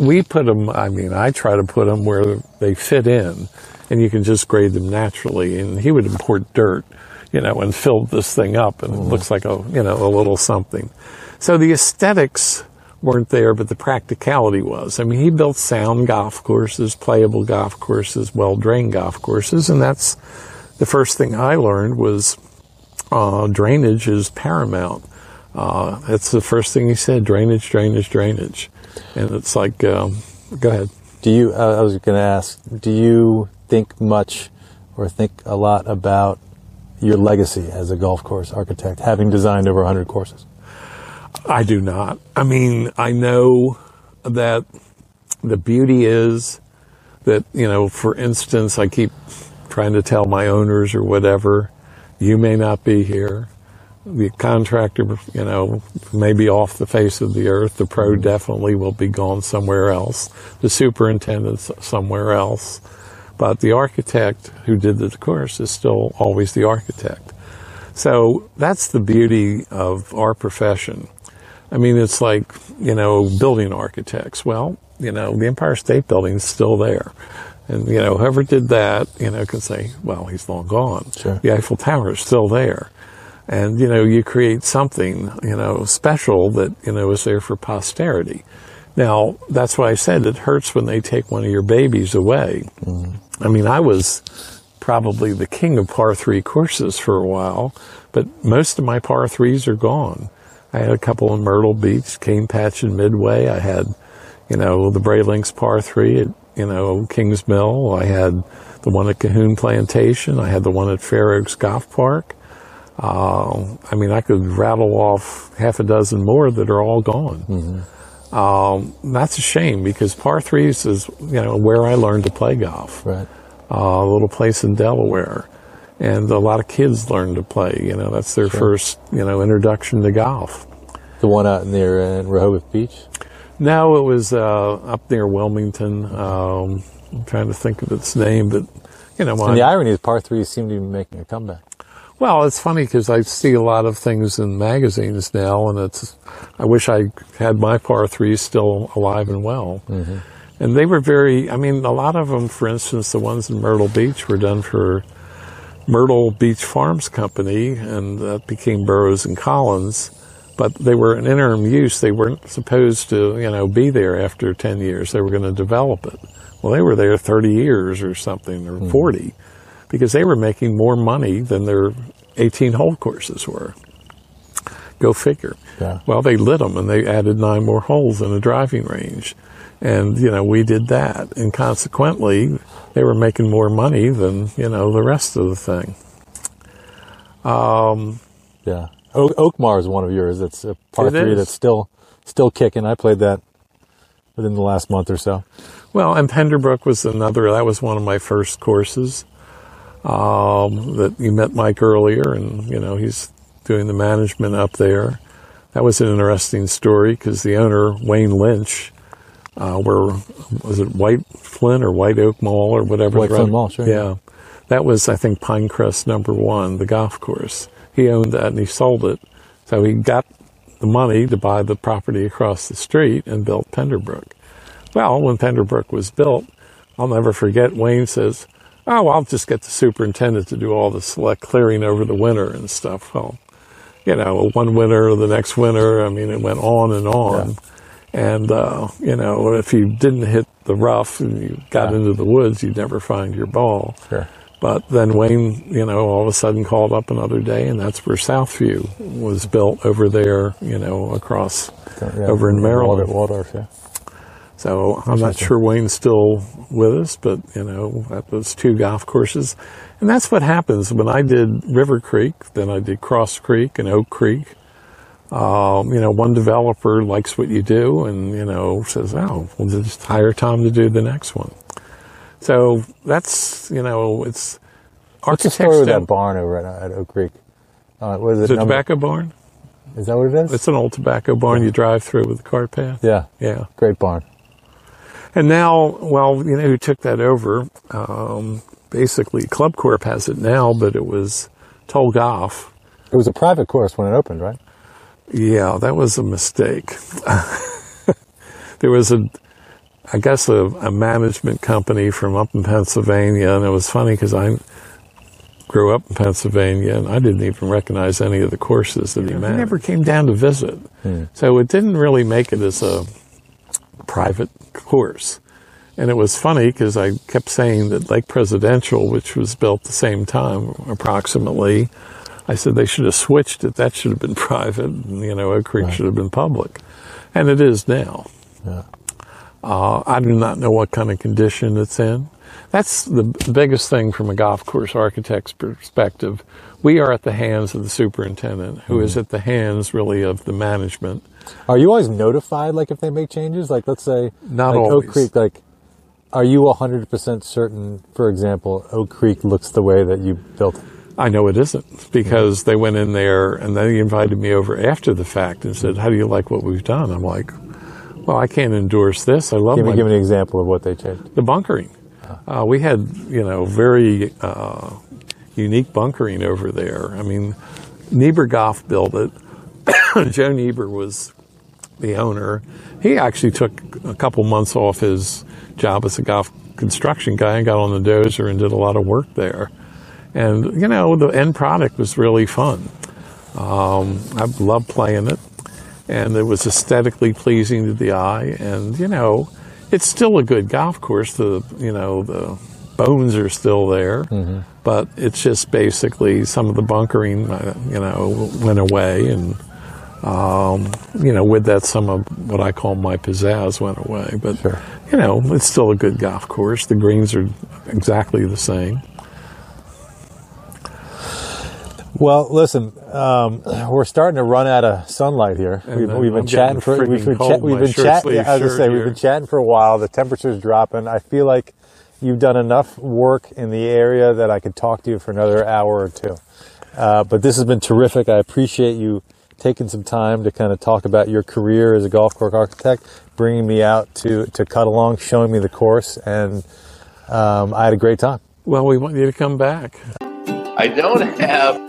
we put them, I mean, I try to put them where they fit in, and you can just grade them naturally. And he would import dirt, you know, and filled this thing up, and mm. it looks like a, you know, a little something. So the aesthetics weren't there, but the practicality was. I mean, he built sound golf courses, playable golf courses, well-drained golf courses, and that's the first thing I learned was, Uh, drainage is paramount. Uh, that's the first thing he said, drainage, drainage, drainage. And it's like, um, go ahead. Do you, uh, I was going to ask, do you think much or think a lot about your legacy as a golf course architect, having designed over one hundred courses? I do not. I mean, I know that the beauty is that, you know, for instance, I keep trying to tell my owners or whatever, you may not be here. The contractor, you know, may be off the face of the earth. The pro definitely will be gone somewhere else. The superintendent's somewhere else. But the architect who did the course is still always the architect. So that's the beauty of our profession. I mean, it's like, you know, building architects. Well, you know, the Empire State Building's still there. And, you know, whoever did that, you know, can say, well, he's long gone. Sure. The Eiffel Tower is still there. And, you know, you create something, you know, special that, you know, is there for posterity. Now, that's why I said it hurts when they take one of your babies away. Mm. I mean, I was probably the king of par three courses for a while, but most of my par threes are gone. I had a couple in Myrtle Beach, Cane Patch and Midway. I had, you know, the Braylings par three at, you know, Kings Mill. I had the one at Cahoon Plantation. I had the one at Fair Oaks Golf Park. Uh, I mean, I could rattle off half a dozen more that are all gone. Mm-hmm. Um, that's a shame because par threes is, you know, where I learned to play golf. Right. Uh, a little place in Delaware. And a lot of kids learn to play, you know, that's their sure. first, you know, introduction to golf. The one out near uh, Rehoboth Beach? No, it was uh, up near Wilmington. Um, I'm trying to think of its name, but, you know. And the irony is par threes seem to be making a comeback. Well, it's funny because I see a lot of things in magazines now, and it's, I wish I had my par threes still alive and well. Mm-hmm. And they were very, I mean, a lot of them, for instance, the ones in Myrtle Beach were done for Myrtle Beach Farms Company, and that became Burroughs and Collins, but they were an interim use. They weren't supposed to, you know, be there after ten years. They were going to develop it. Well, they were there thirty years or something, or mm-hmm. forty, because they were making more money than their eighteen-hole courses were. Go figure. Yeah. Well, they lit them, and they added nine more holes in a driving range. And, you know, we did that. And consequently, they were making more money than, you know, the rest of the thing. Um, yeah. O- Oakmar is one of yours. It's a par three that's still still kicking. I played that within the last month or so. Well, and Penderbrook was another. That was one of my first courses. Um, that you met Mike earlier, and, you know, he's doing the management up there. That was an interesting story because the owner, Wayne Lynch, Uh, where, was it White Flint or White Oak Mall or whatever? White Flint Mall, sure. Yeah. That was, I think, Pinecrest number one, the golf course. He owned that and he sold it. So he got the money to buy the property across the street and built Penderbrook. Well, when Penderbrook was built, I'll never forget, Wayne says, oh, I'll just get the superintendent to do all the select clearing over the winter and stuff. Well, you know, one winter, the next winter, I mean, it went on and on. Yeah. And, uh, you know, if you didn't hit the rough and you got yeah. into the woods, you'd never find your ball. Sure. But then Wayne, you know, all of a sudden called up another day, and that's where Southview was built over there, you know, across, so, yeah, over in Maryland. Waldorf, yeah. So I'm not sure Wayne's still with us, but, you know, that was two golf courses. And that's what happens when I did River Creek, then I did Cross Creek and Oak Creek. Um, you know, one developer likes what you do and, you know, says, oh, we'll just hire Tom to do the next one. So that's, you know, it's architects. What's the story with that barn over at, at Oak Creek? Uh, what is it? Is it a tobacco barn? Is that what it is? It's an old tobacco barn you drive through with a cart path. Yeah. Yeah. Great barn. And now, well, you know, who took that over? Um, basically, Club Corp has it now, but it was Toll Golf. It was a private course when it opened, right? Yeah, that was a mistake. There was a, I guess, a, a management company from up in Pennsylvania, and it was funny because I grew up in Pennsylvania, and I didn't even recognize any of the courses that he managed. He never came down to visit. Hmm. So it didn't really make it as a private course. And it was funny because I kept saying that Lake Presidential, which was built the same time approximately, I said they should have switched it. That should have been private, and, you know, Oak Creek right. should have been public. And it is now. Yeah. Uh, I do not know what kind of condition it's in. That's the biggest thing from a golf course architect's perspective. We are at the hands of the superintendent, who mm-hmm. is at the hands, really, of the management. Are you always notified, like, if they make changes? Like, let's say not like Oak Creek, like, are you one hundred percent certain, for example, Oak Creek looks the way that you built it? I know it isn't, because they went in there and they invited me over after the fact and said, how do you like what we've done? I'm like, well, I can't endorse this. I love it. Give, give me an example of what they changed. The bunkering. Uh, we had, you know, very uh, unique bunkering over there. I mean, Niebuhr Golf built it. Joe Niebuhr was the owner. He actually took a couple months off his job as a golf construction guy and got on the dozer and did a lot of work there. And, you know, the end product was really fun. Um, I loved playing it, and it was aesthetically pleasing to the eye. And, you know, it's still a good golf course. The, you know, the bones are still there, mm-hmm. but it's just basically some of the bunkering, you know, went away, and um, you know, with that, some of what I call my pizzazz went away. But sure. you know, it's still a good golf course. The greens are exactly the same. Well, listen, um, we're starting to run out of sunlight here. We've, we've been I'm chatting for we've been, cha- we've been chatting. Yeah, I was gonna say here. We've been chatting for a while. The temperature's dropping. I feel like you've done enough work in the area that I could talk to you for another hour or two. Uh, but this has been terrific. I appreciate you taking some time to kind of talk about your career as a golf course architect, bringing me out to to Cutalong, showing me the course, and um, I had a great time. Well, we want you to come back. I don't have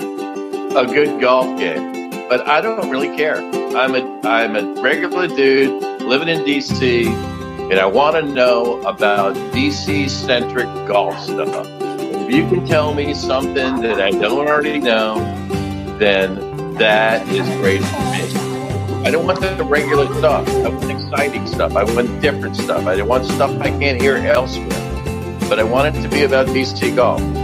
a good golf game, but I don't really care. I'm a I'm a regular dude living in D C, and I want to know about D C-centric golf stuff. If you can tell me something that I don't already know, then that is great for me. I don't want the regular stuff. I want exciting stuff. I want different stuff. I want stuff I can't hear elsewhere. But I want it to be about D C golf.